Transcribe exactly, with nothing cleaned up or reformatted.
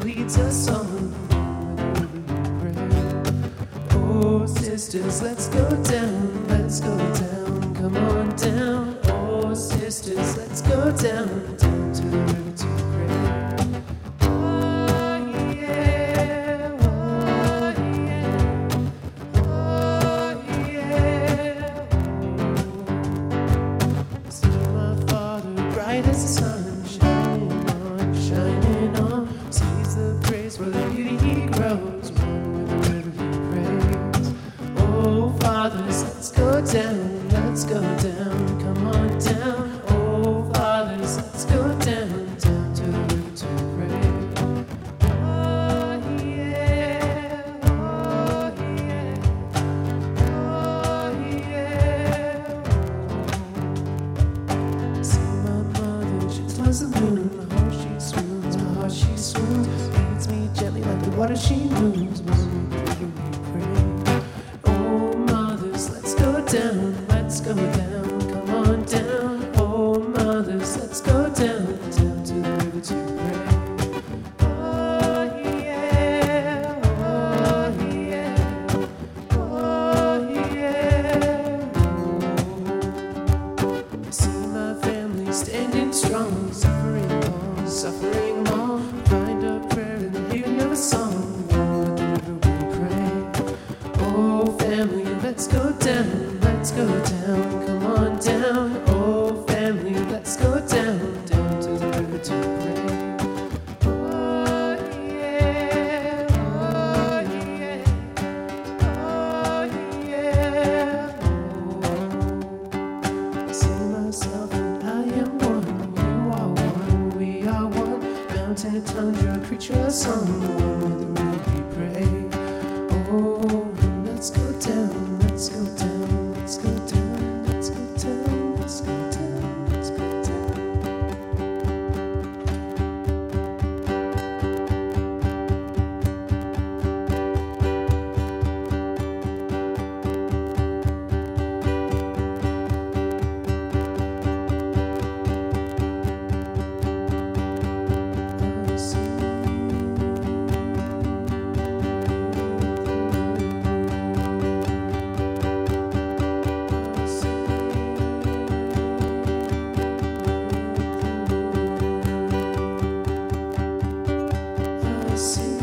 leads us on. Oh, sisters, let's go down, let's go down, come on down. Oh, sisters, let's go down, down to the river to pray. Oh, yeah, oh, yeah, oh, yeah, oh. See my father bright as the sun. Down, let's go down, come on down. Oh, fathers, let's go down, down to the river to pray. Oh, yeah, oh, yeah, oh, yeah. See my mother, she floods the moon. My heart, she swoons, my heart, she swoons. Leads me gently like the water she moves. Down, let's go down, come on down. Oh, mothers, let's go down, down to the river to pray. Oh, yeah, oh, yeah, oh, yeah, oh. I see my family standing strong, suffering long, suffering long. Find a prayer in the hearing of a song, Lord, the river will pray. Oh, family, let's go down. Let's go down, come on down. Oh, family, let's go down, down to the river to pray. Oh, yeah, oh, yeah, oh, yeah, oh. I see myself and I am one. You are one, we are one. Mountain, tundra, creature, a song. Oh, the river we pray. Oh, let's go down, let's go down. Let's go down, let's go down, let's go down, let's go down. I see see